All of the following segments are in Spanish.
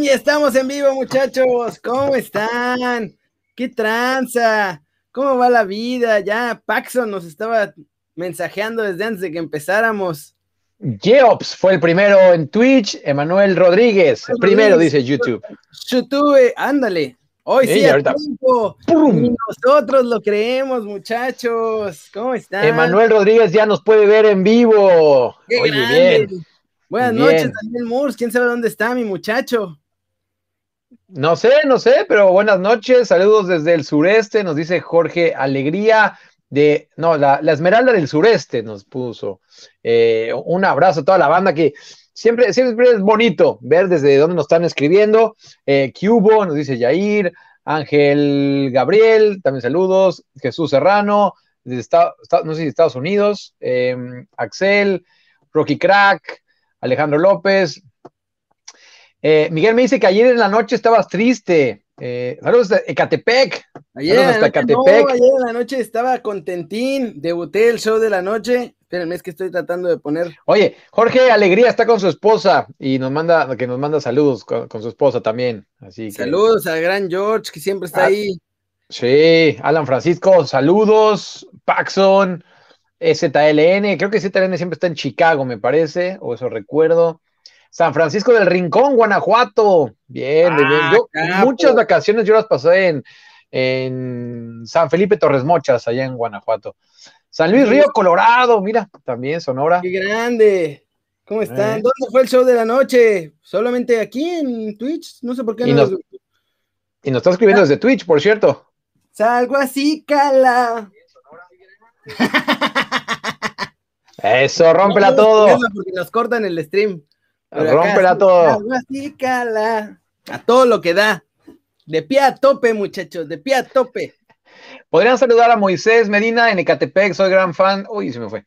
Y estamos en vivo, muchachos. ¿Cómo están? ¿Qué tranza? ¿Cómo va la vida? Ya Paxson nos estaba mensajeando desde antes de que empezáramos. Geops fue el primero en Twitch. Emanuel Rodríguez, el primero, dice YouTube. YouTube, ándale. Hoy sí, a tiempo. ¡Pum! Nosotros lo creemos, muchachos. ¿Cómo están? Emanuel Rodríguez ya nos puede ver en vivo. ¡Qué Oye, grande! Bien. Buenas noches, Daniel Murs. ¿Quién sabe dónde está mi muchacho? No sé, pero buenas noches, saludos desde el sureste, nos dice Jorge Alegría, la Esmeralda del Sureste nos puso. Un abrazo a toda la banda que siempre es bonito ver desde dónde nos están escribiendo. Cubo, nos dice Yair, Ángel Gabriel, también saludos, Jesús Serrano, desde Estados Unidos, Axel, Rocky Crack, Alejandro López. Miguel me dice que ayer en la noche estabas triste. Saludos a Ecatepec. Ayer en la noche estaba contentín. Debuté el show de la noche. Espérenme, es que estoy tratando de poner. Oye, Jorge Alegría está con su esposa y nos manda saludos con su esposa también. Así que... Saludos al gran George, que siempre está ahí. Sí, Alan Francisco, saludos. Paxson, ZLN. Creo que ZLN siempre está en Chicago, me parece, o eso recuerdo. San Francisco del Rincón, Guanajuato. Bien. Muchas vacaciones yo las pasé en San Felipe Torres Mochas, allá en Guanajuato. San Luis Río, Colorado, mira, también Sonora. ¡Qué grande! ¿Cómo están? ¿Dónde fue el show de la noche? Solamente aquí en Twitch, no sé por qué. Y nos está escribiendo desde Twitch, por cierto. Salgo así, cala. Eso, rómpela todo. Porque nos cortan el stream. Rómpela todo. A todo lo que da. De pie a tope, muchachos, de pie a tope. Podrían saludar a Moisés Medina en Ecatepec, soy gran fan. Uy, se me fue.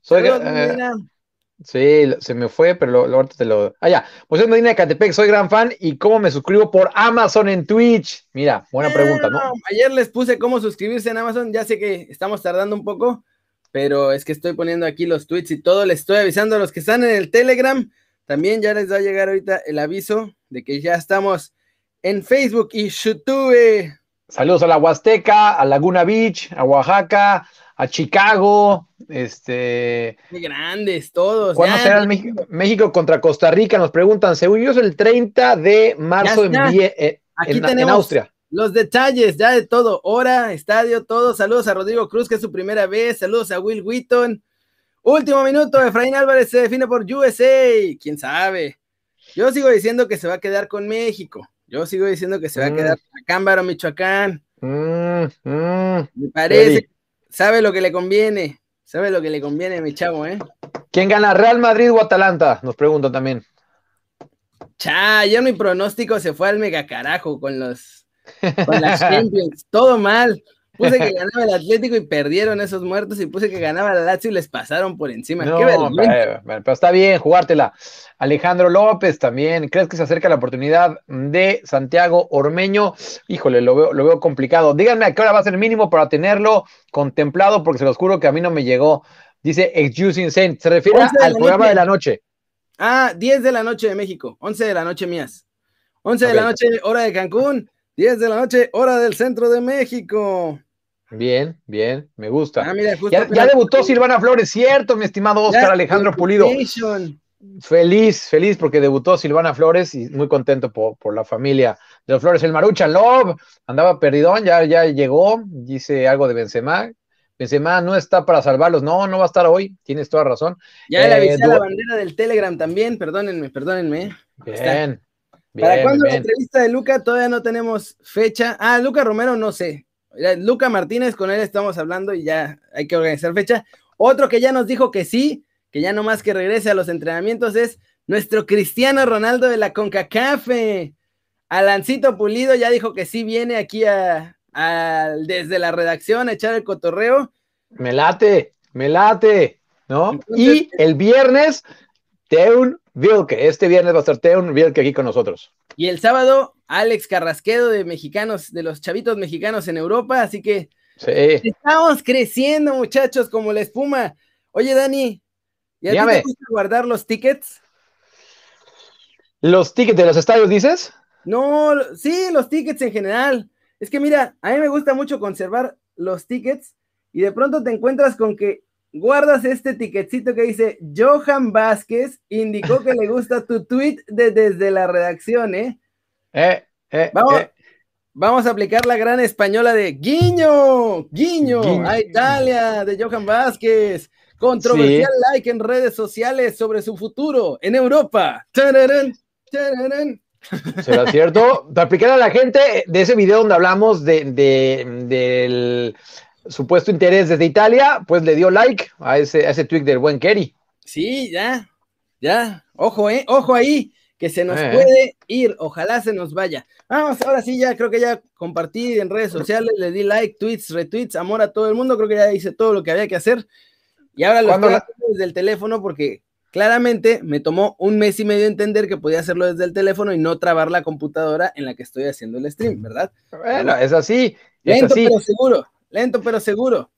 Sí, se me fue, pero ahorita te lo... Ah, ya. Moisés Medina de Ecatepec, soy gran fan. ¿Y cómo me suscribo por Amazon en Twitch? Mira, buena pregunta, ¿no? Ayer les puse cómo suscribirse en Amazon. Ya sé que estamos tardando un poco, pero es que estoy poniendo aquí los tweets y todo. Les estoy avisando a los que están en el Telegram. También ya les va a llegar ahorita el aviso de que ya estamos en Facebook y YouTube. Saludos a la Huasteca, a Laguna Beach, a Oaxaca, a Chicago. Muy grandes todos. ¿Cuándo será el México contra Costa Rica? Nos preguntan, según yo es el 30 de marzo en Austria. Los detalles ya de todo, hora, estadio, todo. Saludos a Rodrigo Cruz, que es su primera vez. Saludos a Will Wheaton. Último minuto, Efraín Álvarez se define por USA, quién sabe. Yo sigo diciendo que se va a quedar con México. Yo sigo diciendo que se va a quedar con Acámbaro, Michoacán. Me parece, Kerry. Sabe lo que le conviene. Sabe lo que le conviene, mi chavo, ¿eh? ¿Quién gana, Real Madrid o Atalanta? Nos preguntan también. Ya mi pronóstico se fue al mega carajo con las Champions. Todo mal. Puse que ganaba el Atlético y perdieron esos muertos, y puse que ganaba el Lazio y les pasaron por encima. No, pero está bien jugártela. Alejandro López también. ¿Crees que se acerca la oportunidad de Santiago Ormeño? Híjole, lo veo complicado. Díganme a qué hora va a ser mínimo para tenerlo contemplado, porque se los juro que a mí no me llegó. Dice Excusing Saint. Se refiere al programa de la noche. 10 de la noche de México. 11 de la noche mías. 11 de la noche, hora de Cancún. 10 de la noche, hora del centro de México. Bien, me gusta. Mira, ya debutó Silvana Flores, cierto, mi estimado Oscar Alejandro Pulido. Feliz porque debutó Silvana Flores y muy contento por la familia de los Flores. El Marucha Love andaba perdidón, ya llegó, dice algo de Benzema. Benzema no está para salvarlos, no va a estar hoy, tienes toda razón. Ya le avisé a la bandera del Telegram también, perdónenme. Bien. ¿Para cuándo la entrevista de Luca? Todavía no tenemos fecha. Luca Romero, no sé. Luca Martínez, con él estamos hablando y ya hay que organizar fecha. Otro que ya nos dijo que sí, que ya nomás que regrese a los entrenamientos, es nuestro Cristiano Ronaldo de la CONCACAF. Alancito Pulido ya dijo que sí viene aquí desde la redacción a echar el cotorreo. Me late, ¿no? Entonces, y el viernes Teun Vilke. Este viernes va a estar Teun Vilke aquí con nosotros. Y el sábado, Alex Carrasquedo de mexicanos, de los chavitos mexicanos en Europa. Así que sí, estamos creciendo, muchachos, como la espuma. Oye, Dani, ¿ya te gusta guardar los tickets? ¿Los tickets de los estadios, dices? No, sí, los tickets en general. Es que mira, a mí me gusta mucho conservar los tickets y de pronto te encuentras con que guardas este ticketcito que dice Johan Vázquez indicó que le gusta tu tweet desde la redacción, ¿eh? Vamos a aplicar la gran española de guiño, guiño, guiño a Italia de Johan Vázquez. Controversial sí. Like en redes sociales sobre su futuro en Europa. ¡Tararán, tararán! ¿Será cierto? Para explicar a la gente de ese video donde hablamos del supuesto interés desde Italia, pues le dio like a ese tweet del buen Kerry. Sí, ya. Ojo, ojo ahí, que se nos puede ir. Ojalá se nos vaya. Vamos, ahora sí, ya creo que ya compartí en redes sociales, le di like, tweets, retweets, amor a todo el mundo. Creo que ya hice todo lo que había que hacer. Y ahora lo estoy haciendo desde el teléfono porque claramente me tomó un mes y medio entender que podía hacerlo desde el teléfono y no trabar la computadora en la que estoy haciendo el stream, ¿verdad? Bueno, es así. Lento pero seguro, lento pero seguro.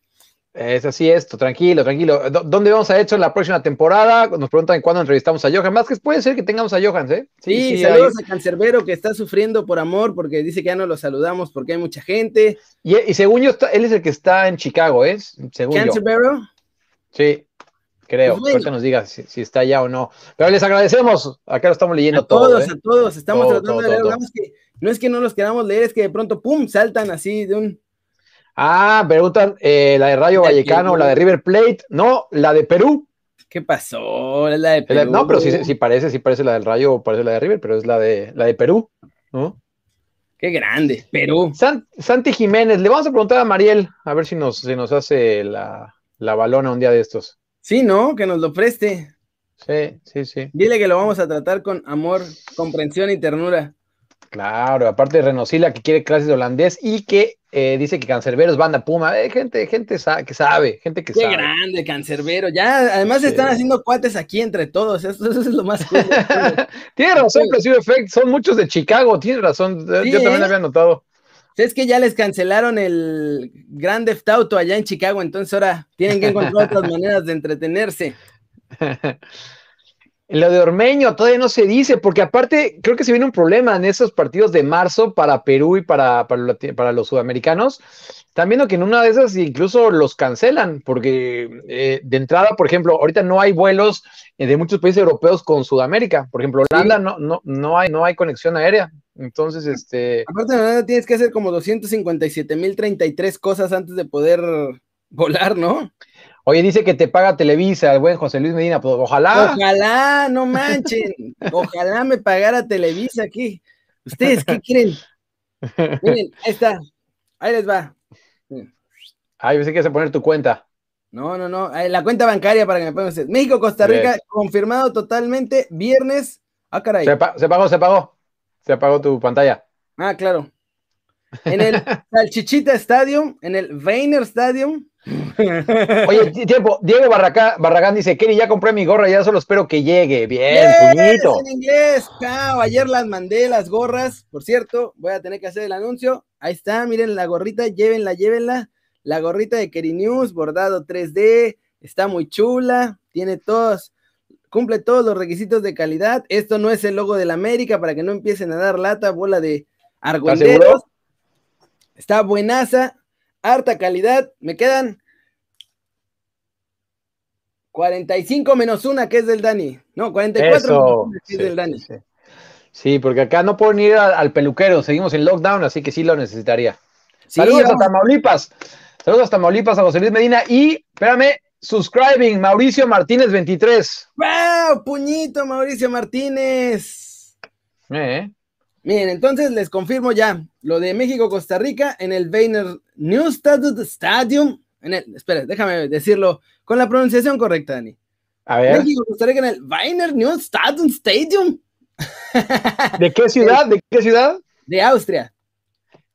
Es así esto, tranquilo, tranquilo. ¿Dónde vamos a Edson la próxima temporada? Nos preguntan cuándo entrevistamos a Johan Vázquez. Puede ser que tengamos a Johan, ¿eh? Sí, saludos a Cancerbero que está sufriendo por amor porque dice que ya no lo saludamos porque hay mucha gente. Y según yo, él es el que está en Chicago, ¿eh? Según ¿Cancerbero? Sí. Creo, bueno, que nos diga si está allá o no. Pero les agradecemos, acá lo estamos leyendo a todos, estamos tratando de leer, digamos que no es que no los queramos leer, es que de pronto, pum, saltan así de un... Ah, preguntan, la de Rayo Vallecano, la de River Plate, no, la de Perú. ¿Qué pasó? ¿Es la de Perú? No, pero sí parece la del Rayo, parece la de River, pero es la de Perú, ¿no? Qué grande, Perú. Santi Jiménez, le vamos a preguntar a Mariel, a ver si nos hace la balona un día de estos. Sí, ¿no? Que nos lo preste. Sí. Dile que lo vamos a tratar con amor, comprensión y ternura. Claro, aparte de Renosila, que quiere clases de holandés y que dice que Cancerbero es banda Puma. Gente que sabe. Qué grande, Cancerbero. Ya, además están haciendo cuates aquí entre todos. Eso es lo más cool. Tienes razón, Presidio Effect. Son muchos de Chicago. Tienes razón. Sí, yo también había notado. Es que ya les cancelaron el Grand Theft Auto allá en Chicago, entonces ahora tienen que encontrar otras maneras de entretenerse. Lo de Ormeño todavía no se dice, porque aparte creo que se viene un problema en esos partidos de marzo para Perú y para los sudamericanos. Están viendo que en una de esas incluso los cancelan, porque de entrada, por ejemplo, ahorita no hay vuelos de muchos países europeos con Sudamérica. Por ejemplo, Holanda no hay conexión aérea. Entonces, aparte de nada, tienes que hacer como 257,033 cosas antes de poder volar, ¿no? Oye, dice que te paga Televisa, el buen José Luis Medina. Pues, ojalá, no manchen. Ojalá me pagara Televisa aquí. ¿Ustedes qué quieren? Miren, ahí está. Ahí les va. Ahí pensé que ibas a poner tu cuenta. No. La cuenta bancaria para que me pongan ustedes. México, Costa Rica, confirmado totalmente. Viernes. Ah, caray. Se pagó. Se apagó tu pantalla. Ah, claro. En el Salchichita Stadium, en el Wiener Stadium. Oye, tiempo. Diego Barragán dice, Kerry, ya compré mi gorra, ya solo espero que llegue. Bien, puñito. En inglés, cao. Ayer las mandé, las gorras. Por cierto, voy a tener que hacer el anuncio. Ahí está, miren la gorrita, llévenla. La gorrita de Kerry News, bordado 3D. Está muy chula. Cumple todos los requisitos de calidad. Esto no es el logo del América para que no empiecen a dar lata, bola de argüenderos. Está buenaza, harta calidad. Me quedan 45 menos una que es del Dani. No, 44 menos una que es del Dani. Sí, porque acá no pueden ir al peluquero. Seguimos en lockdown, así que sí lo necesitaría. Sí, saludos a Tamaulipas. Saludos a Tamaulipas, a José Luis Medina. Y, espérame, subscribing, Mauricio Martínez 23. ¡Wow! Puñito, Mauricio Martínez. Miren, entonces les confirmo ya lo de México-Costa Rica en el Wiener Neustadt Stadium. Espera, déjame decirlo con la pronunciación correcta, Dani. A ver. México-Costa Rica en el Wiener Neustadt Stadium. ¿De qué ciudad? ¿De qué ciudad? De Austria.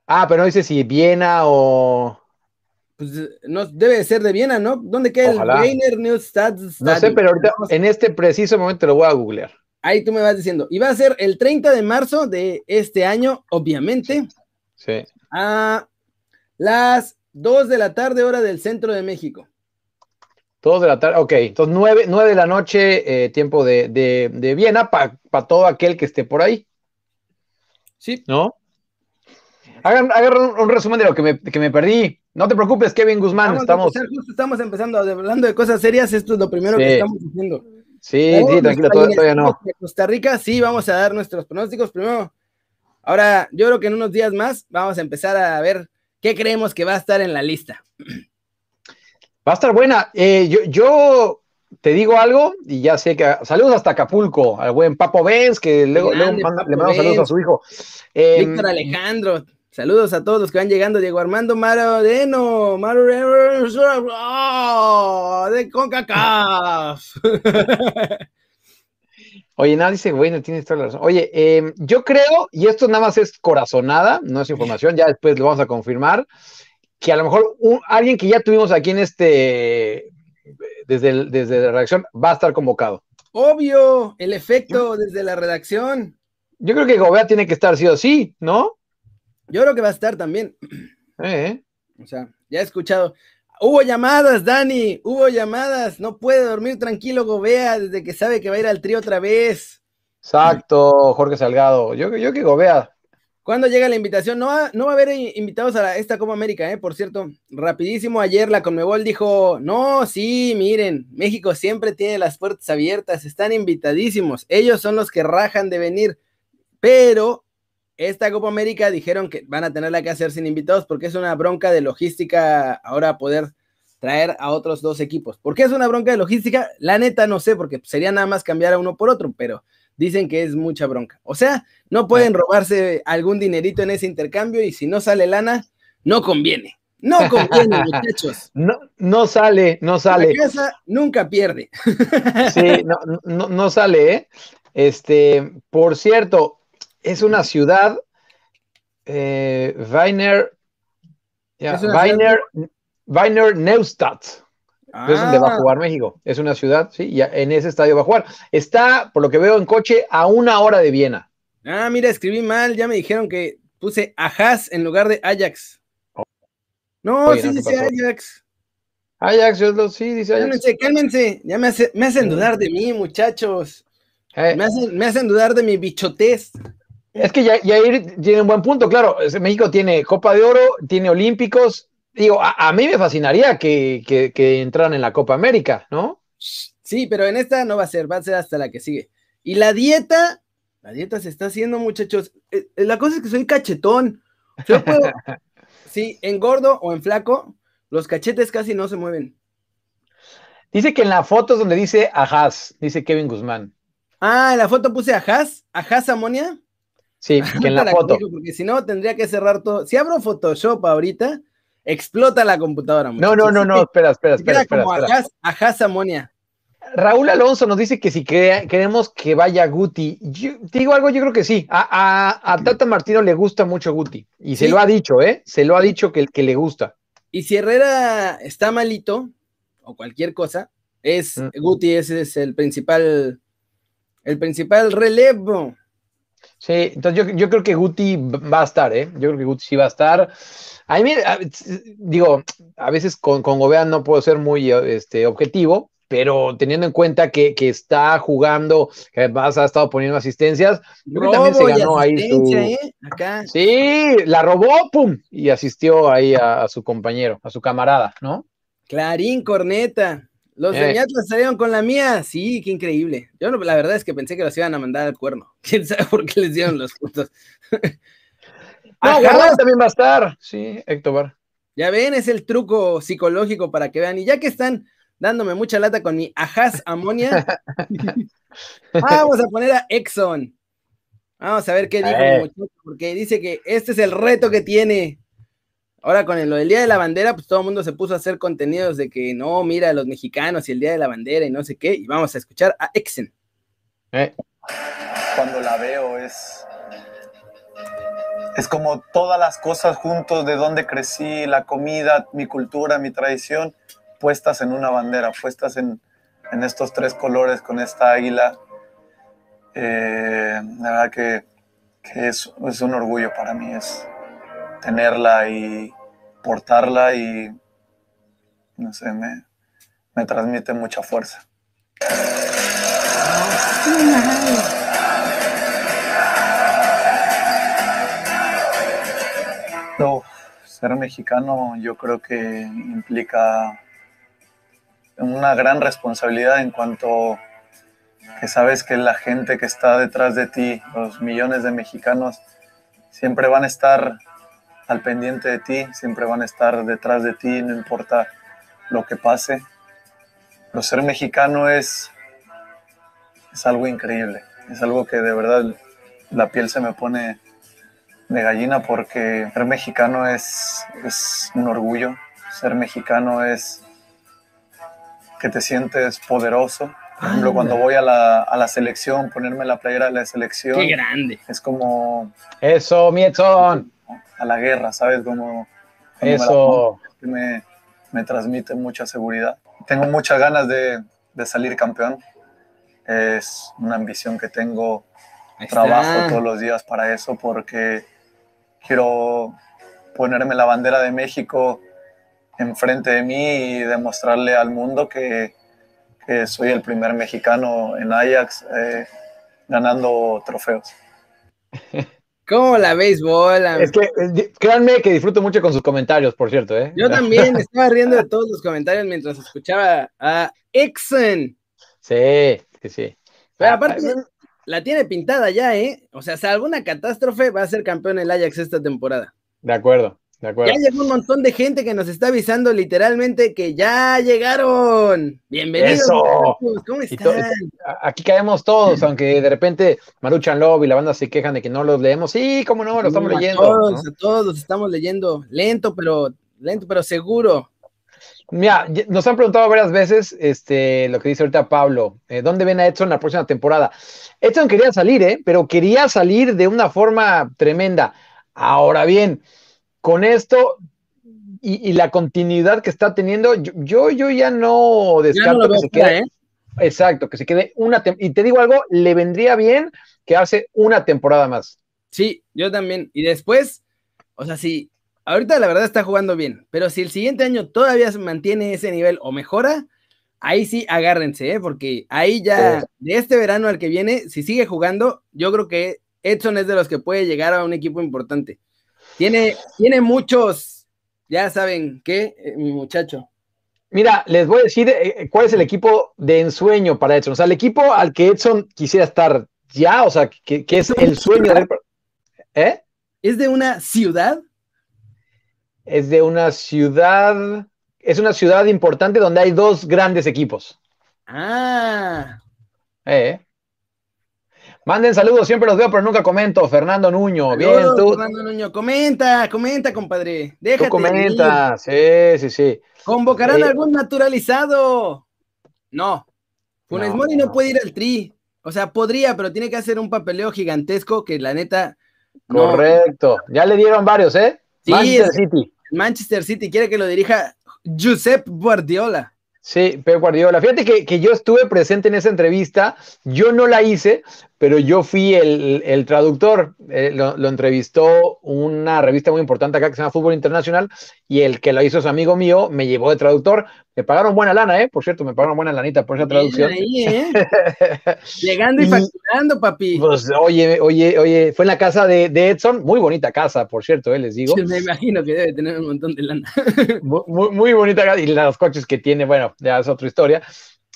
Ah, pero no dice si Viena o... pues no, debe de ser de Viena, ¿no? ¿Dónde queda el Wiener Neustadt Stadium? No sé, pero ahorita en este preciso momento lo voy a googlear. Ahí tú me vas diciendo. Y va a ser el 30 de marzo de este año, obviamente. Sí. A las 2 de la tarde, hora del centro de México. 2 de la tarde, ok. Entonces 9 de la noche, tiempo de Viena, para todo aquel que esté por ahí. Sí. ¿No? Hagan un resumen de lo que me perdí. No te preocupes, Kevin Guzmán. Estamos empezando, hablando de cosas serias. Esto es lo primero que estamos diciendo. Sí, sí, tranquilo, todavía no. Costa Rica, sí, vamos a dar nuestros pronósticos primero. Ahora, yo creo que en unos días más vamos a empezar a ver qué creemos que va a estar en la lista. Va a estar buena. Yo te digo algo y ya sé que... Saludos hasta Acapulco, al buen Papo Benz, que luego le mandamos saludos a su hijo. Víctor Alejandro. Saludos a todos los que van llegando. Diego Armando Marodeno, de CONCACAF. Oye, nadie dice, güey, no tienes toda la razón. Oye, yo creo, y esto nada más es corazonada, no es información, ya después lo vamos a confirmar, que a lo mejor alguien que ya tuvimos aquí en desde la redacción va a estar convocado. Obvio, el efecto desde la redacción. Yo creo que Govea tiene que estar sí o sí, ¿no? Yo creo que va a estar también. O sea, ya he escuchado. Hubo llamadas, Dani, hubo llamadas. No puede dormir tranquilo Govea desde que sabe que va a ir al Tri otra vez. Exacto, Jorge Salgado. Yo que Govea. ¿Cuándo llega la invitación? No va a haber invitados a esta Copa América, por cierto. Rapidísimo, ayer la Conmebol dijo, no, sí, miren, México siempre tiene las puertas abiertas, están invitadísimos. Ellos son los que rajan de venir, pero... Esta Copa América dijeron que van a tenerla que hacer sin invitados porque es una bronca de logística ahora poder traer a otros dos equipos. ¿Por qué es una bronca de logística? La neta no sé, porque sería nada más cambiar a uno por otro, pero dicen que es mucha bronca. O sea, no pueden robarse algún dinerito en ese intercambio y si no sale lana, no conviene. No conviene, muchachos. No sale. La casa nunca pierde. Sí, no sale, ¿eh? Por cierto... Es una ciudad, Wiener Neustadt, es donde va a jugar México. Es una ciudad, sí, ya en ese estadio va a jugar. Está, por lo que veo en coche, a 1 hora de Viena. Ah, mira, escribí mal, ya me dijeron que puse Ajax en lugar de Ajax. Oh. No, oye, sí no, dice Ajax. Ajax, sí dice Ajax. Cálmense, ya me hacen dudar de mí, muchachos. Me hacen dudar de mi bichotez. Es que Yair tiene un buen punto, claro. México tiene Copa de Oro, tiene Olímpicos. Digo, a mí me fascinaría que entraran en la Copa América, ¿no? Sí, pero en esta no va a ser hasta la que sigue. Y la dieta se está haciendo, muchachos. La cosa es que soy cachetón. Yo puedo, sí, en gordo o en flaco, los cachetes casi no se mueven. Dice que en la foto es donde dice Ajax, dice Kevin Guzmán. Ah, en la foto puse Ajax Amonia. Sí, que en la foto. Porque si no, tendría que cerrar todo. Si abro Photoshop ahorita, explota la computadora. Muchachos. No, espera. Como Ajax Amonia. Raúl Alonso nos dice que si queremos que vaya Guti. Yo, te digo algo, yo creo que sí. A Tata Martino le gusta mucho Guti. Y se lo ha dicho, ¿eh? Se lo ha dicho que le gusta. Y si Herrera está malito, o cualquier cosa, es Guti, ese es el principal... El principal relevo. Sí, entonces yo creo que Guti va a estar, ¿eh? Yo creo que Guti sí va a estar. A mí, digo, a veces con Govea no puedo ser muy objetivo, pero teniendo en cuenta que está jugando, que además ha estado poniendo asistencias, yo creo que también se ganó ahí su... Acá. Sí, la robó, ¡pum! Y asistió ahí a su compañero, a su camarada, ¿no? Clarín Corneta. Los de Atlas salieron con la mía, sí, qué increíble. Yo la verdad es que pensé que los iban a mandar al cuerno. ¿Quién sabe por qué les dieron los puntos? Guardado también va a estar. Sí, Héctor. Ya ven, es el truco psicológico para que vean. Y ya que están dándome mucha lata con mi Ajax Amonia, vamos a poner a Exxon. Vamos a ver qué dijo el muchacho, porque dice que este es el reto que tiene. Ahora con lo del Día de la Bandera, pues todo el mundo se puso a hacer contenidos de que no, mira, los mexicanos y el Día de la Bandera y no sé qué, y vamos a escuchar a Exxon. Cuando la veo Es como todas las cosas juntos, de donde crecí, la comida, mi cultura, mi tradición, puestas en una bandera, puestas en estos tres colores, con esta águila. La verdad que es un orgullo para mí, es tenerla y portarla, y no sé, me transmite mucha fuerza. Ser mexicano yo creo que implica una gran responsabilidad, en cuanto que sabes que la gente que está detrás de ti, los millones de mexicanos, siempre van a estar al pendiente de ti, siempre van a estar detrás de ti, no importa lo que pase. Pero ser mexicano es algo increíble, es algo que de verdad la piel se me pone de gallina, porque ser mexicano es un orgullo. Ser mexicano es que te sientes poderoso. Por ejemplo, cuando voy a la selección, ponerme la playera de la selección. ¡Qué grande! Es como... ¡Eso, mi Edson! A la guerra, ¿sabes? Como ¡eso! Me transmite mucha seguridad. Tengo muchas ganas de salir campeón. Es una ambición que tengo. Trabajo todos los días para eso, porque... quiero ponerme la bandera de México enfrente de mí y demostrarle al mundo que soy el primer mexicano en Ajax ganando trofeos. ¿Cómo la béisbol? Es que, créanme que disfruto mucho con sus comentarios, por cierto. Yo también estaba riendo de todos los comentarios mientras escuchaba a Exxon. Sí. Pero aparte... la tiene pintada ya, ¿eh? O sea, salvo una catástrofe, va a ser campeón el Ajax esta temporada. De acuerdo. Ya llegó un montón de gente que nos está avisando literalmente que ya llegaron. ¡Bienvenidos! ¡Eso! ¿Cómo están? Aquí caemos todos, aunque de repente Maruchan Love y la banda se quejan de que no los leemos. Sí, cómo no, lo estamos leyendo. A todos los estamos leyendo. Lento, pero seguro. Mira, nos han preguntado varias veces lo que dice ahorita Pablo, ¿dónde ven a Edson la próxima temporada? Edson quería salir, pero quería salir de una forma tremenda. Ahora bien, con esto y la continuidad que está teniendo, yo ya no descarto que se quede. Exacto, que se quede una temporada. Y te digo algo, le vendría bien quedarse una temporada más. Sí, yo también. Y después, o sea, sí. Ahorita la verdad está jugando bien, pero si el siguiente año todavía se mantiene ese nivel o mejora, ahí sí agárrense, porque ahí ya, de este verano al que viene, si sigue jugando, yo creo que Edson es de los que puede llegar a un equipo importante. Tiene muchos, ya saben qué, mi muchacho. Mira, les voy a decir cuál es el equipo de ensueño para Edson, o sea, el equipo al que Edson quisiera estar ya, o sea, que es el sueño. ¿Eh? ¿Es de una ciudad? Es de una ciudad, es una ciudad importante donde hay dos grandes equipos. Manden saludos, siempre los veo, pero nunca comento. Fernando Nuño, bien, tú. Fernando Nuño, comenta, compadre. Déjate. Tú comenta, sí. ¿Convocarán algún naturalizado? No. Funes Mori no puede ir al Tri. O sea, podría, pero tiene que hacer un papeleo gigantesco que la neta. Correcto. No. Ya le dieron varios, Sí, Manchester City quiere que lo dirija Josep Guardiola. Sí, Pep Guardiola. Fíjate que yo estuve presente en esa entrevista, yo no la hice, pero yo fui el traductor. Lo entrevistó una revista muy importante acá que se llama Fútbol Internacional, y el que lo hizo es amigo mío, me llevó de traductor. Me pagaron buena lana, por cierto, me pagaron buena lanita por esa traducción. Ahí, llegando y facturando, papi. Pues, oye, fue en la casa de Edson, muy bonita casa, por cierto, les digo. Me imagino que debe tener un montón de lana. Muy bonita casa, y los coches que tiene, bueno, ya es otra historia.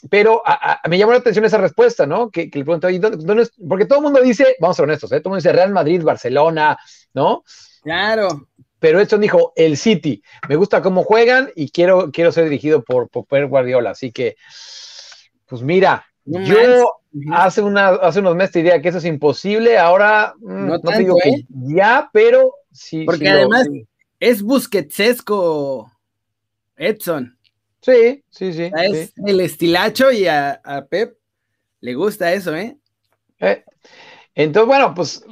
Pero me llamó la atención esa respuesta, ¿no? Que le pregunté, oye, ¿dónde? Porque todo el mundo dice, vamos a ser honestos, todo el mundo dice Real Madrid, Barcelona, ¿no? Claro. Pero Edson dijo, el City, me gusta cómo juegan y quiero ser dirigido por Pep Guardiola. Así que, pues mira, hace unos meses te diría que eso es imposible, ahora no te digo que ya, pero sí. Porque sí, además es busquetsesco Edson. Sí. Es el estilacho, y a Pep le gusta eso, Entonces, bueno, pues,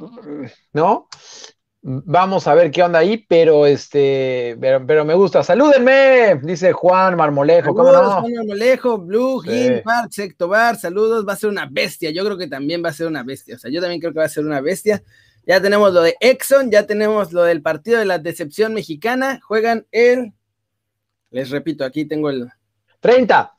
¿no? Vamos a ver qué onda ahí, pero me gusta. ¡Salúdenme! Dice Juan Marmolejo. ¿Cómo no? Juan Marmolejo, Blue, Jim, Parchek, Tobar, saludos. Va a ser una bestia. Yo creo que también va a ser una bestia. O sea, yo también creo que va a ser una bestia. Ya tenemos lo de Exxon, ya tenemos lo del partido de la decepción mexicana. Juegan el... Les repito, aquí tengo el... 30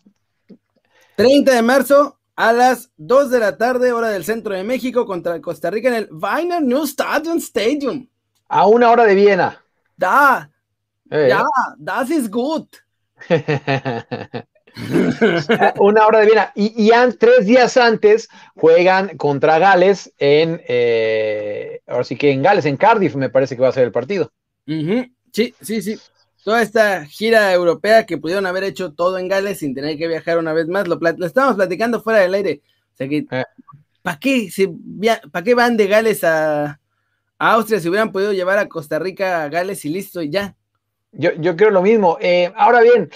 de marzo. A las 2 de la tarde, hora del centro de México, contra Costa Rica en el Wiener Neustadt Stadium. A una hora de Viena. Da. Ya, das is good. Una hora de Viena. Y 3 días antes juegan contra Gales en. Ahora sí que en Gales, en Cardiff, me parece que va a ser el partido. Uh-huh. Sí, sí, sí. Toda esta gira europea que pudieron haber hecho todo en Gales sin tener que viajar una vez más, lo estábamos platicando fuera del aire. O sea que, ¿para qué van de Gales a Austria si hubieran podido llevar a Costa Rica a Gales y listo y ya? Yo creo lo mismo. Ahora bien,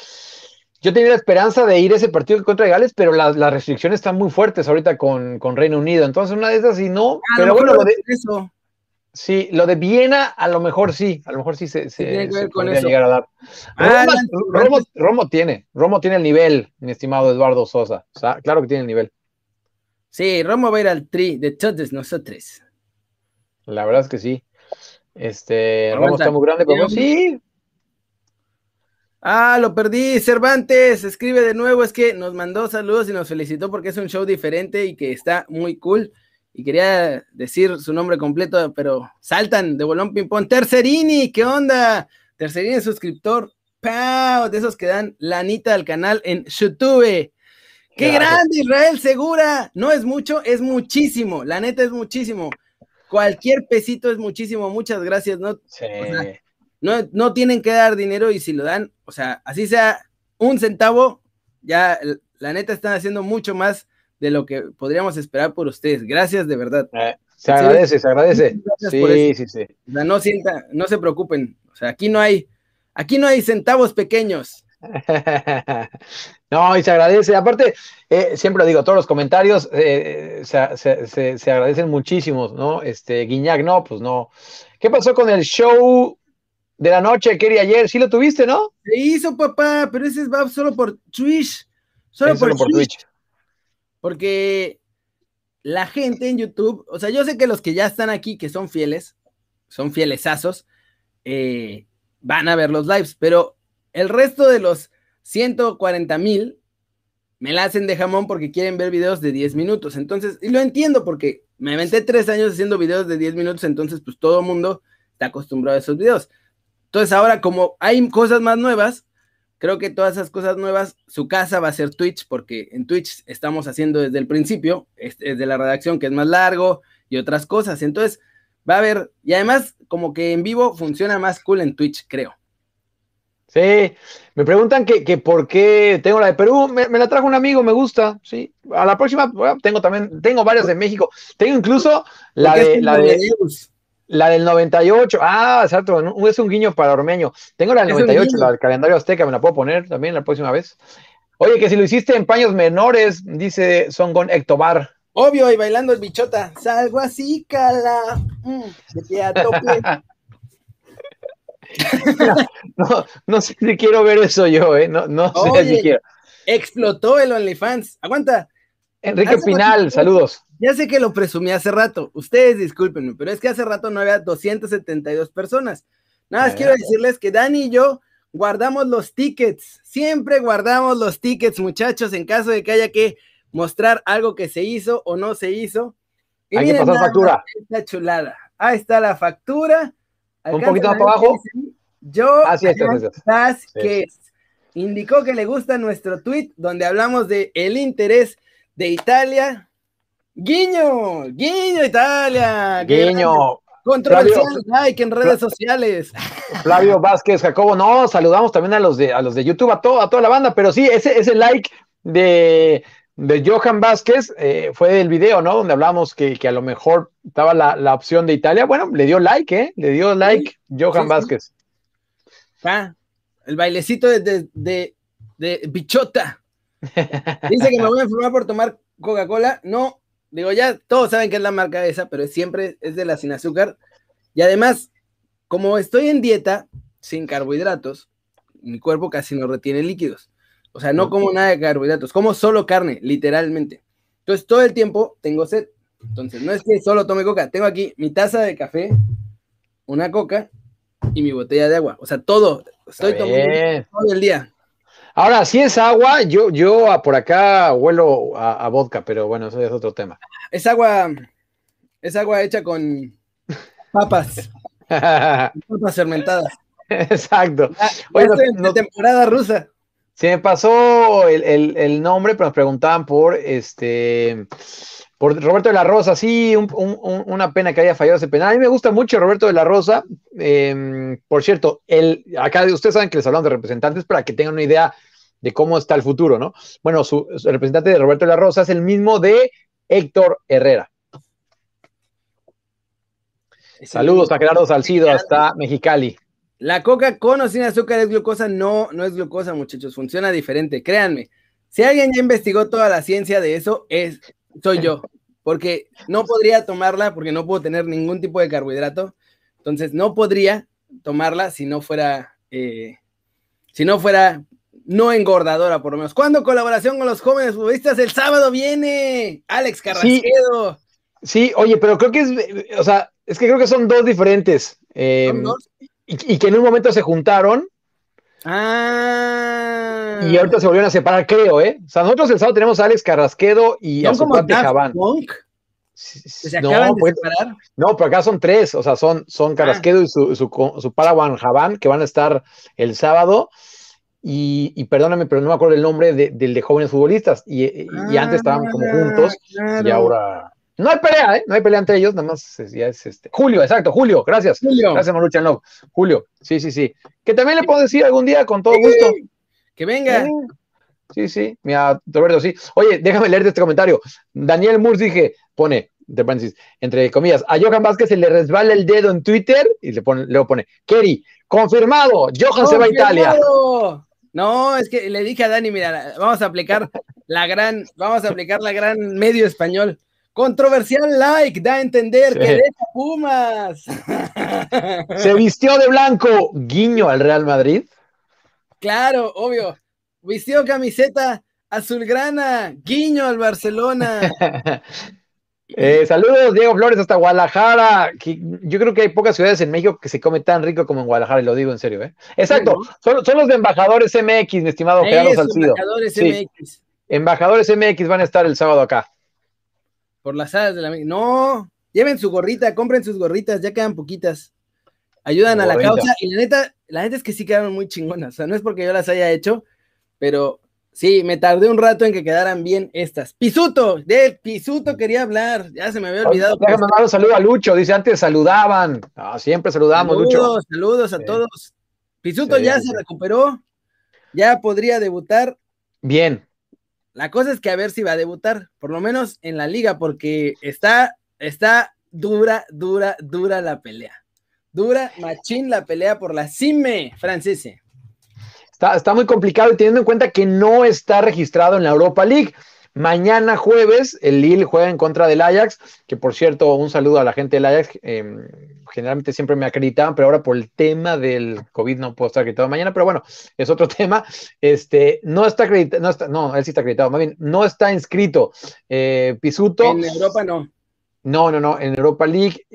yo tenía la esperanza de ir a ese partido contra Gales, pero las restricciones están muy fuertes ahorita con Reino Unido. Entonces, una de esas sí, no. Pero bueno, lo de eso. Sí, lo de Viena, a lo mejor sí se tiene que ver con eso. Llegar a dar. Romo tiene el nivel, mi estimado Eduardo Sosa. O sea, claro que tiene el nivel. Sí, Romo va a ir al tri de todos nosotros. La verdad es que sí. Romo está muy grande, pero sí. Ah, lo perdí, Cervantes, escribe de nuevo, es que nos mandó saludos y nos felicitó porque es un show diferente y que está muy cool. Y quería decir su nombre completo, pero saltan de bolón ping-pong. Tercerini, ¿qué onda? Tercerini es suscriptor. ¡Pau! De esos que dan lanita al canal en YouTube. ¡Qué grande, Israel Segura! No es mucho, es muchísimo. La neta es muchísimo. Cualquier pesito es muchísimo. Muchas gracias. No, sí. O sea, no tienen que dar dinero y si lo dan, o sea, así sea un centavo, ya la neta están haciendo mucho más de lo que podríamos esperar por ustedes. Gracias, de verdad. Se agradece. Sí. O sea, no se preocupen. O sea, aquí no hay centavos pequeños. No, y se agradece. Aparte, siempre lo digo, todos los comentarios se agradecen muchísimos, ¿no? Guiñac, no, pues no. ¿Qué pasó con el show de la noche, Kerry, ayer? Sí lo tuviste, ¿no? Se hizo, papá, pero ese va solo por Twitch. Solo por Twitch. Porque la gente en YouTube, o sea, yo sé que los que ya están aquí, que son fielesazos, van a ver los lives, pero el resto de los 140,000 me la hacen de jamón porque quieren ver videos de 10 minutos. Entonces, y lo entiendo porque me aventé 3 años haciendo videos de 10 minutos, entonces pues todo el mundo está acostumbrado a esos videos. Entonces ahora como hay cosas más nuevas, creo que todas esas cosas nuevas, su casa va a ser Twitch, porque en Twitch estamos haciendo desde el principio, desde la redacción que es más largo y otras cosas. Entonces va a haber, y además como que en vivo funciona más cool en Twitch, creo. Sí, me preguntan que por qué tengo la de Perú, me la trajo un amigo, me gusta, sí. A la próxima, bueno, tengo varias de México, tengo incluso la del 98, exacto, es un guiño para Ormeño. Tengo la del 98, la del calendario azteca, me la puedo poner también la próxima vez. Oye, que si lo hiciste en paños menores, dice Songón Ectobar. Obvio, y bailando el bichota. Salgo así, cala. De pie a tope. No sé si quiero ver eso yo, no sé si quiero. Explotó el OnlyFans. Aguanta. Enrique Pinal, saludos. Ya sé que lo presumí hace rato, ustedes discúlpenme, pero es que hace rato no había 272 personas. Nada más quiero decirles que Dani y yo guardamos los tickets, siempre guardamos los tickets, muchachos, en caso de que haya que mostrar algo que se hizo o no se hizo. Y hay miren, que pasar factura. Esta chulada. Ahí está la factura. Un poquito más para abajo. Indicó que le gusta nuestro tweet donde hablamos de el interés de Italia. Guiño Italia. Guiño. Controversial like en redes sociales. Flavio Vázquez, Jacobo, no, saludamos también a los de YouTube, a toda la banda, pero sí, ese like de Johan Vázquez fue del video, ¿no? Donde hablamos que a lo mejor estaba la opción de Italia. Bueno, le dio like, le dio like Johan Vázquez. Ah, el bailecito de bichota. Dice que me voy a enfermar por tomar Coca-Cola, no. Digo, ya todos saben que es la marca esa, pero siempre es de la sin azúcar. Y además, Como estoy en dieta, sin carbohidratos, mi cuerpo casi no retiene líquidos. O sea, no como nada de carbohidratos, como solo carne, literalmente. Entonces, todo el tiempo tengo sed. Entonces, no es que solo tome coca. Tengo aquí mi taza de café, una coca y mi botella de agua. O sea, todo. Estoy tomando todo el día. Ahora, si es agua, yo por acá huelo a vodka, pero bueno, eso es otro tema. Es agua hecha con papas. Papas fermentadas. Exacto. Oye, no, temporada rusa. Se me pasó el nombre, pero nos preguntaban por Roberto de la Rosa. Sí, una pena que haya fallado ese penal. A mí me gusta mucho Roberto de la Rosa. Por cierto, acá ustedes saben que les hablamos de representantes para que tengan una idea de cómo está el futuro, ¿no? Bueno, su representante de Roberto de la Rosa es el mismo de Héctor Herrera. Saludos a Gerardo Salcido hasta Mexicali. La coca con o sin azúcar es glucosa. No, no es glucosa, muchachos. Funciona diferente, créanme. Si alguien ya investigó toda la ciencia de eso, soy yo. Porque no podría tomarla, porque no puedo tener ningún tipo de carbohidrato. Entonces, no podría tomarla si no fuera no engordadora, por lo menos. ¿Cuándo colaboración con los jóvenes futbolistas? El sábado viene Alex Carrasquedo. Sí, oye, pero creo que creo que son dos diferentes. ¿Son dos? Y que en un momento se juntaron. Ah. Y ahorita se volvieron a separar, creo, ¿eh? O sea, nosotros el sábado tenemos a Alex Carrasquedo y a su cuate Caván. ¿Se acaban de separar? No, pero acá son tres. O sea, son Carrasquedo y su Palawan Javán, que van a estar el sábado. Y perdóname, pero no me acuerdo el nombre del de jóvenes futbolistas. Y antes estaban como juntos. Claro. Y ahora... No hay pelea, ¿eh? No hay pelea entre ellos, nada más ya es Julio, exacto, Julio, gracias. Julio. Gracias, Maruchan Love. Julio, sí. Que también le puedo decir algún día con todo gusto. Que venga. Sí, mira, Roberto, sí. Oye, déjame leerte este comentario. Daniel Murs pone, entre comillas, a Johan Vázquez se le resbala el dedo en Twitter y luego pone, Kerry, confirmado, Johan se va a Italia. No, es que le dije a Dani, mira, vamos a aplicar la gran medio español. Controversial like, da a entender que deja Pumas. Se vistió de blanco, guiño al Real Madrid. Claro, obvio. Vistió camiseta azulgrana, guiño al Barcelona. Saludos, Diego Flores, hasta Guadalajara. Yo creo que hay pocas ciudades en México que se come tan rico como en Guadalajara, y lo digo en serio, ¿eh? Exacto, son los de Embajadores MX, mi estimado Gerardo Salcido. Embajadores MX. Embajadores MX van a estar el sábado acá. Por las hadas de la... No, lleven su gorrita, compren sus gorritas, ya quedan poquitas. Ayudan a la causa y la neta es que sí quedaron muy chingonas. O sea, no es porque yo las haya hecho, pero sí, me tardé un rato en que quedaran bien estas. Pisuto, de Pisuto quería hablar, ya se me había olvidado. Déjame mandar un saludo a Lucho, dice antes saludaban. No, siempre saludamos, Lucho. Saludos a todos. Pisuto ya se recuperó, ya podría debutar. Bien. La cosa es que a ver si va a debutar, por lo menos en la liga, porque está dura la pelea. Dura machín la pelea por la CIME francesa. Está muy complicado, y teniendo en cuenta que no está registrado en la Europa League. Mañana jueves, el Lille juega en contra del Ajax, que por cierto, un saludo a la gente del Ajax, generalmente siempre me acreditaban, pero ahora por el tema del COVID no puedo estar acreditado mañana, pero bueno, es otro tema, no está acreditado, él sí está acreditado, más bien, no está inscrito, Pisuto. En Europa no. No, en Europa League,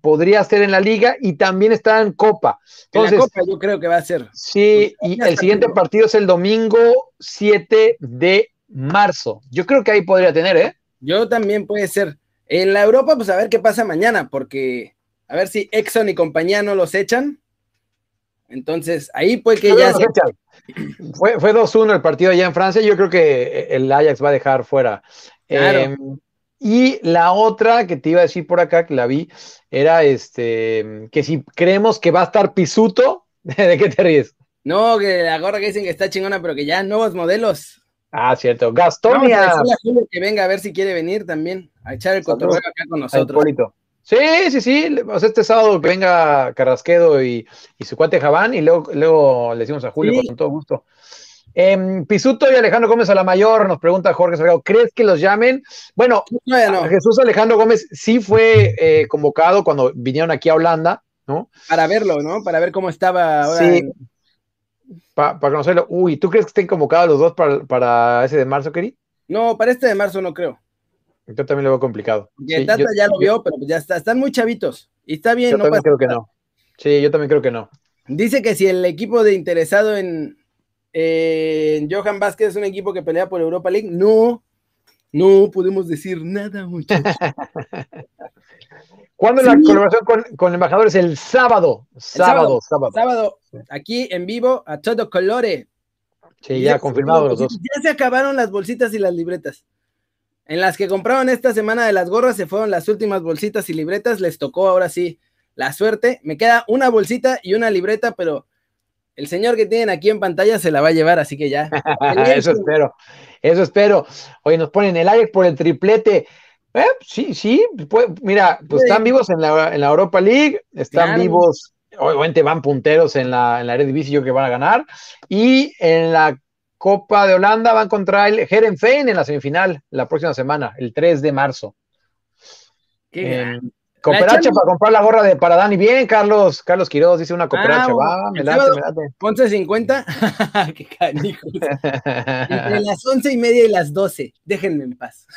podría ser en la Liga y también está en Copa. Entonces, en la Copa yo creo que va a ser. Sí, y el siguiente partido es el domingo 7 de marzo. Yo creo que ahí podría tener, ¿eh? Yo también puede ser. En la Europa, pues a ver qué pasa mañana, porque a ver si Exxon y compañía no los echan. Entonces, ahí puede que ya se... Fue 2-1 el partido allá en Francia, yo creo que el Ajax va a dejar fuera. Claro. Y la otra que te iba a decir por acá, que la vi, era que si creemos que va a estar Pisuto, ¿de qué te ríes? No, que la gorra que dicen que está chingona, pero que ya nuevos modelos. Ah, cierto. Gastonia. Vamos a decirle a Julio que venga a ver si quiere venir también a echar el cotorreo acá con nosotros. Sí. O sea, este sábado que venga Carrasquedo y su cuate Javán y luego le decimos a Julio con todo gusto. Pisuto y Alejandro Gómez a la mayor, nos pregunta Jorge Salgado, ¿crees que los llamen? Bueno, no. Jesús Alejandro Gómez sí fue convocado cuando vinieron aquí a Holanda. ¿no? Para verlo, ¿no? Para ver cómo estaba ahora. Sí. Para conocerlo. Uy, ¿tú crees que estén convocados los dos para ese de marzo, Kerry? No, para este de marzo no creo. Yo también lo veo complicado. Y el Tata sí, ya lo vio, pero ya están muy chavitos. Y está bien, yo no también creo que no. Sí, yo también creo que no. Dice que si el equipo de interesado en Johan Vázquez es un equipo que pelea por Europa League, no podemos decir nada, muchachos. ¿Cuándo sí, la colaboración con el embajador es el sábado? Sábado, aquí en vivo, a todo colore. Sí, ya confirmado los dos. Ya se acabaron las bolsitas y las libretas. En las que compraron esta semana de las gorras se fueron las últimas bolsitas y libretas, les tocó ahora sí la suerte. Me queda una bolsita y una libreta, pero el señor que tienen aquí en pantalla se la va a llevar, así que ya. Eso espero. Oye, nos ponen el Ajax por el triplete. Sí, pues, mira, pues están vivos en la Europa League, están vivos, obviamente van punteros en la Eredivisie, yo que van a ganar, y en la Copa de Holanda van contra el Herenveen en la semifinal la próxima semana, el 3 de marzo. Cooperacha para comprar la gorra de Paradani. Bien, Carlos Quiroz dice una cooperacha. Me late. 11:50. Qué canijo. Entre las 11:30 y las 12. Déjenme en paz.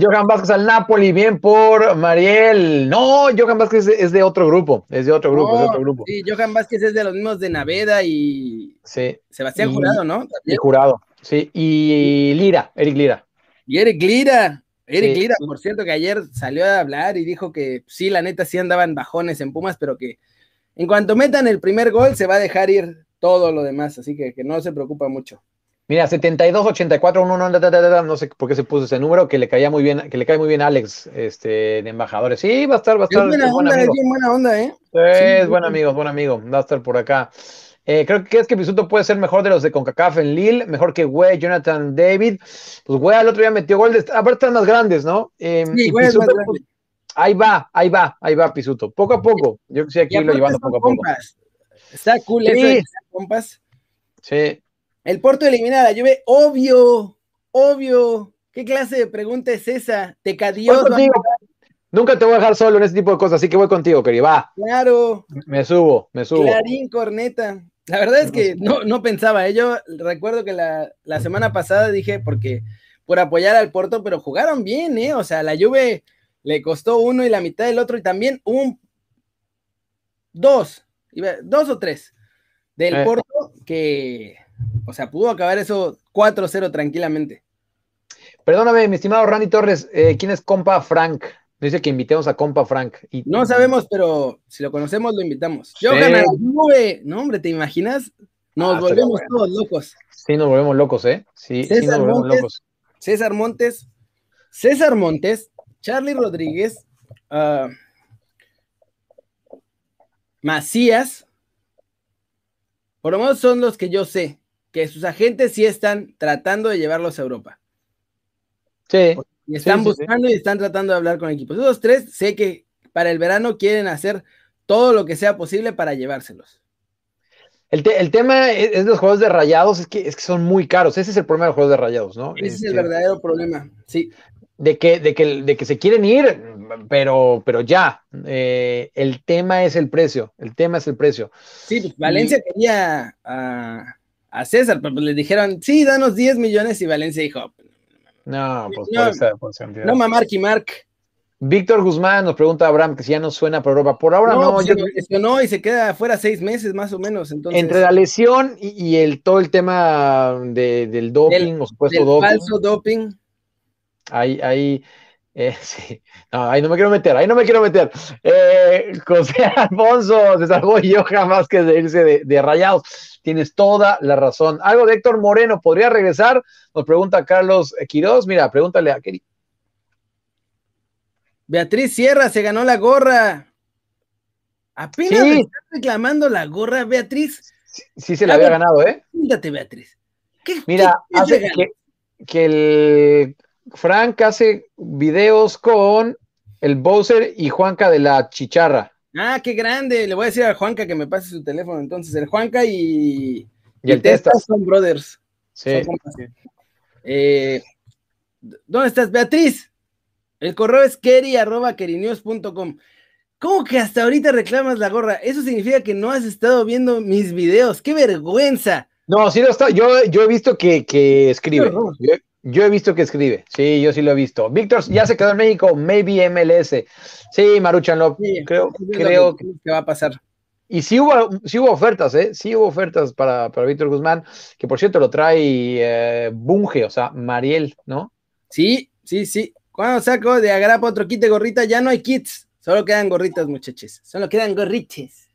Johan Vázquez al Napoli. Bien por Mariel. No, Johan Vázquez es de otro grupo. Sí, Johan Vázquez es de los mismos de Naveda y Sebastián Jurado, ¿no? Y Jurado. Sí, y Lira, Eric Lira. Eric Lira, por cierto, que ayer salió a hablar y dijo que sí, la neta, sí andaban bajones en Pumas, pero que en cuanto metan el primer gol se va a dejar ir todo lo demás, así que no se preocupa mucho. Mira, 72-84-11, no sé por qué se puso ese número, que le cae muy bien a Alex, de embajadores. Sí, va a estar. Es buena onda, ¿eh? Es buen amigo, va a estar por acá. Creo que es que Pisuto puede ser mejor de los de CONCACAF en Lille, mejor que Güey, Jonathan David. Pues Güey al otro día metió gol, aparte están más grandes, ¿no? Sí, Güey es más grande. Pues, ahí va Pisuto, poco a poco. Yo sí aquí lo llevando poco a poco. Está cool eso de compas. Sí. El Porto elimina a la Juve, obvio. ¿Qué clase de pregunta es esa? Te cadió. Nunca te voy a dejar solo en ese tipo de cosas, así que voy contigo, querido, va. Claro. Me subo. Clarín Corneta. La verdad es que no pensaba. Yo recuerdo que la semana pasada dije, porque por apoyar al Porto, pero jugaron bien, ¿eh? O sea, la Juve le costó uno y la mitad del otro, y también dos o tres del Porto que, o sea, pudo acabar eso 4-0 tranquilamente. Perdóname, mi estimado Randy Torres, ¿quién es compa Frank? Dice que invitemos a compa Frank. Y... No sabemos, pero si lo conocemos, lo invitamos. Yo gané la Juve. No, hombre, ¿te imaginas? Nos volvemos todos locos. Sí, nos volvemos locos, ¿eh? Sí, nos volvemos locos. César Montes, Charlie Rodríguez, Macías. Por lo menos son los que yo sé, que sus agentes sí están tratando de llevarlos a Europa. Sí. Y están buscando y están tratando de hablar con equipos. Esos tres sé que para el verano quieren hacer todo lo que sea posible para llevárselos. El tema es los juegos de Rayados, es que son muy caros. Ese es el problema de los juegos de Rayados, ¿no? Ese es el verdadero problema, sí. De que se quieren ir, pero ya. El tema es el precio. Sí, pues Valencia quería a César, pero le dijeron, sí, danos 10 millones y Valencia dijo... No, pues no, por esa cantidad. No, Mamark y Mark. Víctor Guzmán nos pregunta a Abraham que si ya no suena para Europa. Por ahora no. Se lesionó y se queda afuera 6 meses más o menos. Entonces, entre la lesión y todo el tema del doping, o supuesto doping. Falso doping. Sí. No, ahí no me quiero meter. José Alfonso se salvó yo jamás que de irse de Rayados. Tienes toda la razón. Algo de Héctor Moreno, ¿podría regresar? Nos pregunta Carlos Quiroz. Mira, pregúntale a Kerry. Beatriz Sierra se ganó la gorra. Apenas me estás reclamando la gorra, Beatriz. Sí, se la había ganado, ¿eh? Fíjate, Beatriz. Mira, hace que el... Frank hace videos con el Bowser y Juanca de la Chicharra. Ah, qué grande. Le voy a decir a Juanca que me pase su teléfono. Entonces, el Juanca y el Testas son brothers. Sí. ¿Dónde estás, Beatriz? El correo es kerry@kerrynews.com. ¿Cómo que hasta ahorita reclamas la gorra? Eso significa que no has estado viendo mis videos. ¡Qué vergüenza! No, sí lo está. Yo he visto que escribe. Yo he visto que escribe. Sí, yo sí lo he visto. Víctor ya se quedó en México. Maybe MLS. Sí, Maruchan, no, sí, creo que va a pasar. Y sí hubo ofertas, ¿eh? Sí hubo ofertas para Víctor Guzmán, que por cierto lo trae Bunge, o sea, Mariel, ¿no? Sí. Cuando saco de Agrapa otro kit de gorrita, ya no hay kits. Solo quedan gorritas, muchachos. Solo quedan gorriches.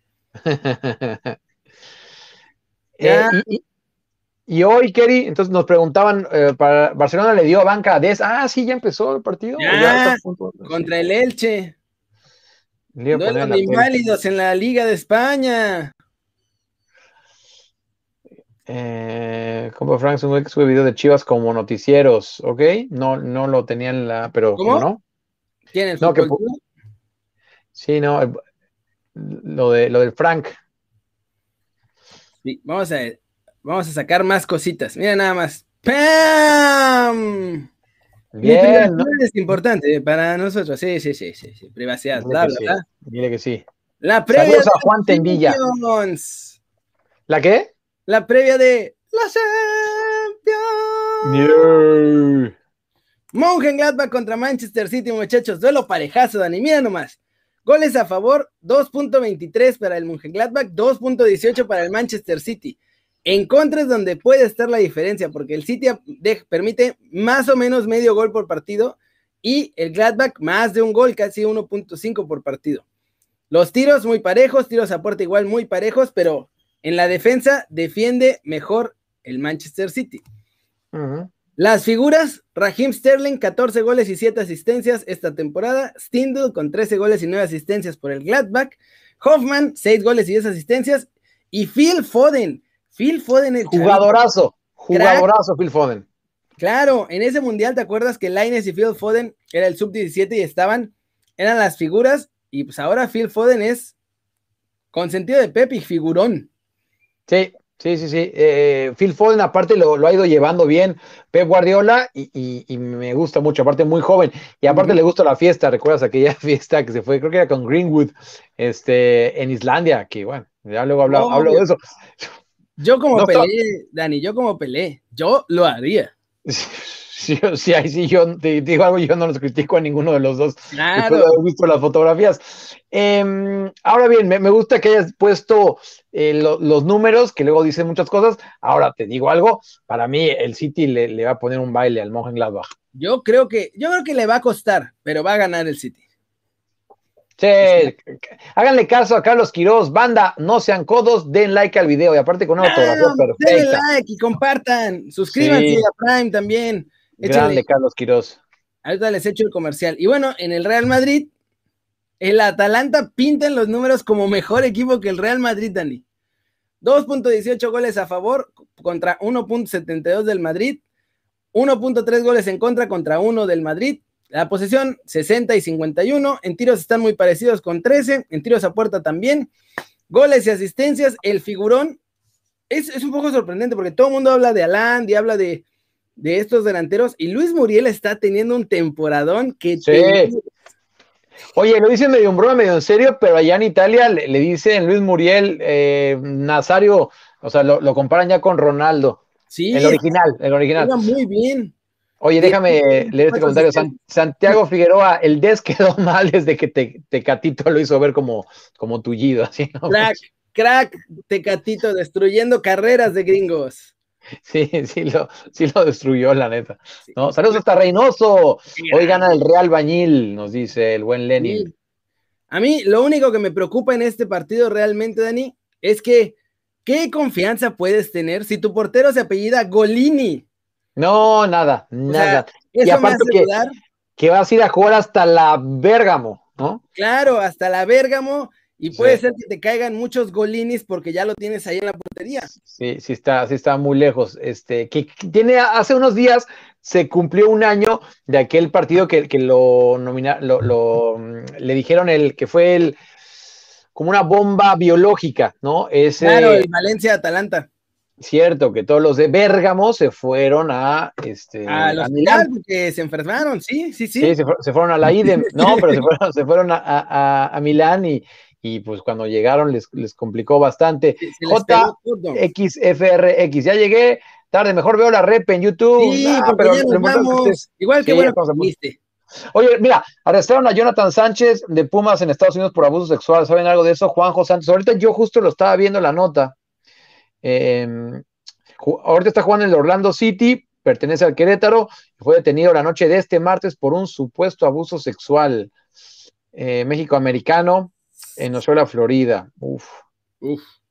Y hoy, Kerry, entonces nos preguntaban, para Barcelona le dio banca a Dez. Ah, sí, ya empezó el partido. Ya está contra el Elche. Duelos de inválidos en la Liga de España. Como Frank sube video de Chivas como noticieros, ¿ok? No lo tenían la... pero ¿cómo no? ¿Tiene el fútbol? No, sí, no, lo del Frank. Sí, vamos a sacar más cositas. Mira nada más. ¡Pam! Bien, privacidad es importante para nosotros. Sí. Privacidad. Mire que sí. La previa. Saludos a Juan Tendilla. ¿La qué? La previa de la Champions. Yeah. Mönchengladbach contra Manchester City, muchachos. Duelo parejazo, Dani. Mira nomás. Goles a favor, 2.23 para el Mönchengladbach, 2.18 para el Manchester City. En contra es donde puede estar la diferencia, porque el City permite más o menos medio gol por partido y el Gladbach más de un gol, casi 1.5 por partido. Los tiros muy parejos, tiros a puerta igual muy parejos, pero en la defensa defiende mejor el Manchester City. Uh-huh. Las figuras, Raheem Sterling, 14 goles y 7 asistencias esta temporada. Stindl con 13 goles y 9 asistencias por el Gladbach. Hoffman, 6 goles y 10 asistencias. Y Phil Foden, el jugadorazo, Phil Foden. Claro, en ese mundial, ¿te acuerdas que Lainez y Phil Foden era el sub-17 y eran las figuras? Y pues ahora Phil Foden es consentido de Pep y figurón. Sí. Phil Foden, aparte, lo ha ido llevando bien Pep Guardiola y me gusta mucho, aparte muy joven. Y aparte le gusta la fiesta, ¿recuerdas aquella fiesta que se fue? Creo que era con Greenwood, en Islandia, que bueno, ya luego hablo de eso. Yo como Pelé, yo lo haría. Sí, yo te digo algo, yo no los critico a ninguno de los dos. Claro. Después de haber visto las fotografías. Ahora bien, me gusta que hayas puesto los números, que luego dicen muchas cosas. Ahora te digo algo, para mí el City le va a poner un baile al Mönchengladbach. Yo creo que le va a costar, pero va a ganar el City. Sí, háganle caso a Carlos Quirós, banda, no sean codos, den like al video y aparte con una fotografía perfecta. Denle like y compartan, suscríbanse a Prime también. Échale, Carlos Quirós. Ahorita les echo el comercial. Y bueno, en el Real Madrid, el Atalanta pinta en los números como mejor equipo que el Real Madrid, Dani. 2.18 goles a favor contra 1.72 del Madrid, 1.3 goles en contra 1 del Madrid. La posesión 60 y 51, en tiros están muy parecidos con 13, en tiros a puerta también, goles y asistencias, el figurón es un poco sorprendente porque todo el mundo habla de Haaland y habla de estos delanteros y Luis Muriel está teniendo un temporadón que... Sí. Oye, lo dicen medio en broma, medio en serio, pero allá en Italia le dicen Luis Muriel, Nazario, o sea, lo comparan ya con Ronaldo. Sí. El original. Juega muy bien. Oye, déjame leer este comentario. Santiago Figueroa, el Des quedó mal desde que Tecatito lo hizo ver como tullido. Así, ¿no? Crack, Tecatito, destruyendo carreras de gringos. Sí lo destruyó, la neta. ¿No? Saludos hasta Reynoso. Hoy gana el Real Bañil, nos dice el buen Lenin. A mí, lo único que me preocupa en este partido realmente, Dani, es que ¿qué confianza puedes tener si tu portero se apellida Golini? No, nada. O sea, y aparte que vas a ir a jugar hasta la Bérgamo, ¿no? Claro, hasta la Bérgamo, y puede ser que te caigan muchos Golinis porque ya lo tienes ahí en la portería. Sí está muy lejos. Hace unos días se cumplió un año de aquel partido que lo nominaron, le dijeron que fue como una bomba biológica, ¿no? Claro, el Valencia-Atalanta. Cierto, que todos los de Bérgamo se fueron a Milán. Porque se enfermaron, sí. Sí, se fueron a la IDEM, no, pero se fueron a Milán y pues cuando llegaron les complicó bastante. JXFRX, ya llegué tarde, mejor veo la rep en YouTube. Sí, pero igual que bueno que viste. Oye, mira, arrestaron a Jonathan Sánchez de Pumas en Estados Unidos por abuso sexual. ¿Saben algo de eso? Juanjo Sánchez. Ahorita yo justo lo estaba viendo la nota. Ahorita está jugando en el Orlando City, pertenece al Querétaro, y fue detenido la noche de este martes por un supuesto abuso sexual mexicoamericano en Osceola, Florida. Uf,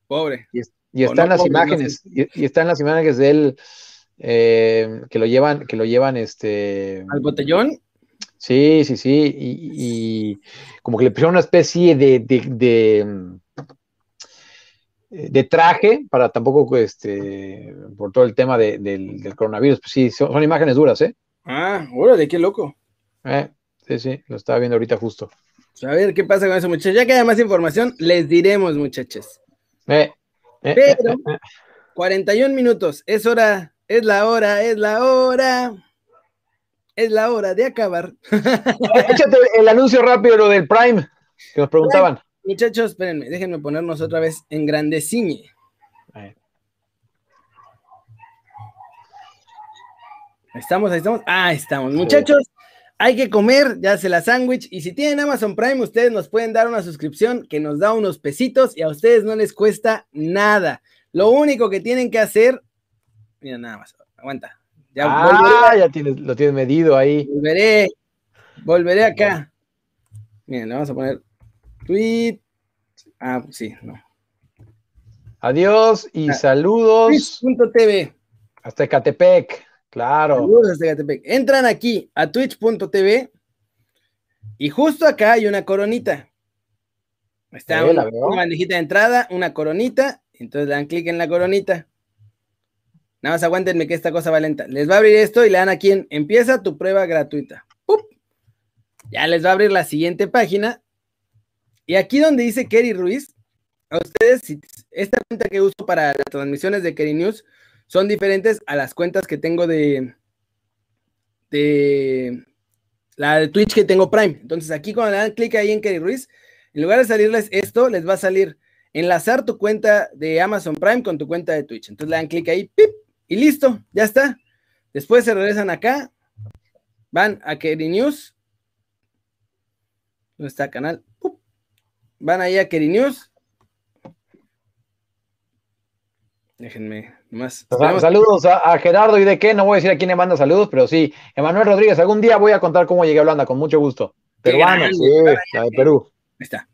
pobre. Y están las imágenes, y están las imágenes de él que lo llevan al botellón. Sí, y como que le pusieron una especie de traje, para tampoco, por todo el tema del coronavirus. Pues sí, son imágenes duras, ¿eh? Ah, órale, qué loco. Sí, lo estaba viendo ahorita justo. A ver qué pasa con eso, muchachos. Ya que haya más información, les diremos, muchachos. Pero, 41 minutos, es la hora de acabar. Échate el anuncio rápido, lo del Prime, que nos preguntaban. Muchachos, espérenme, déjenme ponernos otra vez en grandeciñe. Ahí estamos. Muchachos, hay que comer, ya se la sándwich, y si tienen Amazon Prime, ustedes nos pueden dar una suscripción que nos da unos pesitos y a ustedes no les cuesta nada. Lo único que tienen que hacer, mira nada más, aguanta. Lo tienes medido ahí. Volveré acá. Miren, le vamos a poner tweet. Sí, no. Adiós y saludos. Twitch.tv. Hasta Ecatepec, claro. Saludos hasta Ecatepec. Entran aquí a Twitch.tv y justo acá hay una coronita. Está una bandejita de entrada, una coronita. Entonces le dan clic en la coronita. Nada más aguántenme que esta cosa va lenta. Les va a abrir esto y le dan aquí en empieza tu prueba gratuita. ¡Pup! Ya les va a abrir la siguiente página. Y aquí donde dice Kerry Ruiz, a ustedes, esta cuenta que uso para las transmisiones de Kerry News son diferentes a las cuentas que tengo de la de Twitch que tengo Prime. Entonces aquí cuando le dan clic ahí en Kerry Ruiz, en lugar de salirles esto, les va a salir enlazar tu cuenta de Amazon Prime con tu cuenta de Twitch. Entonces le dan clic ahí, ¡pip! Y listo, ya está. Después se regresan acá, van a Kerry News. ¿Dónde está el canal? ¡Pup! Van ahí a Kerry News. Déjenme más. Saludos a Gerardo y de qué, no voy a decir a quién le manda saludos, pero sí, Emanuel Rodríguez, algún día voy a contar cómo llegué a Holanda, con mucho gusto. Peruano, sí, la de Perú. Ahí está.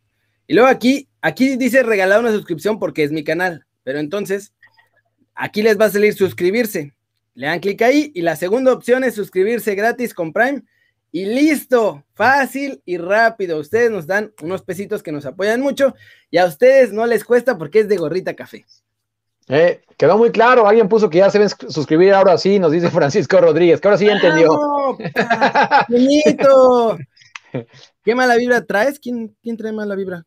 Y luego aquí dice regalar una suscripción porque es mi canal, pero entonces aquí les va a salir suscribirse. Le dan clic ahí y la segunda opción es suscribirse gratis con Prime. Y listo, fácil y rápido. Ustedes nos dan unos pesitos que nos apoyan mucho y a ustedes no les cuesta porque es de gorrita café. Quedó muy claro, alguien puso que ya se ven suscribir ahora sí, nos dice Francisco Rodríguez, que ahora sí ya entendió. ¡Bonito! ¿Qué mala vibra traes? ¿Quién trae mala vibra?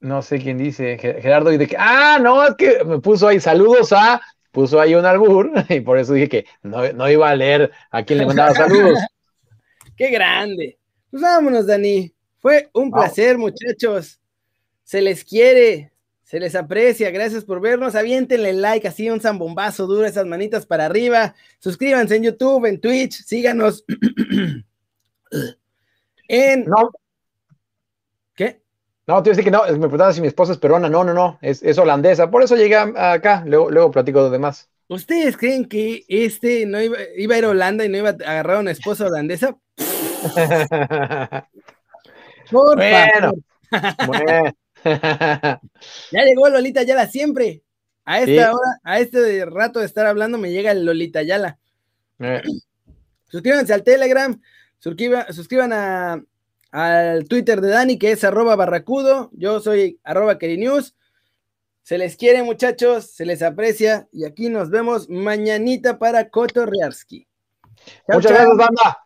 No sé quién dice, Gerardo, y de que, no, es que me puso ahí saludos a, puso ahí un albur, y por eso dije que no iba a leer a quién le mandaba saludos. ¡Qué grande! Pues vámonos, Dani. Fue un placer, muchachos. Se les quiere, se les aprecia. Gracias por vernos. Aviéntenle like, así un zambombazo duro, esas manitas para arriba. Suscríbanse en YouTube, en Twitch. Síganos. ¿Qué? No, te iba a decir que no. Me preguntaba si mi esposa es peruana. No. Es holandesa. Por eso llegué acá. Luego platico de lo demás. ¿Ustedes creen que no iba a ir a Holanda y no iba a agarrar a una esposa holandesa? Por favor. Ya llegó Lolita Yala siempre. A esta hora, a este rato de estar hablando, me llega el Lolita Yala. Suscríbanse al Telegram, suscriban al Twitter de Dani, que es @barracudo. Yo soy @KerryNews. Se les quiere, muchachos, se les aprecia y aquí nos vemos mañanita para Cotorrearsky. Muchas gracias, banda.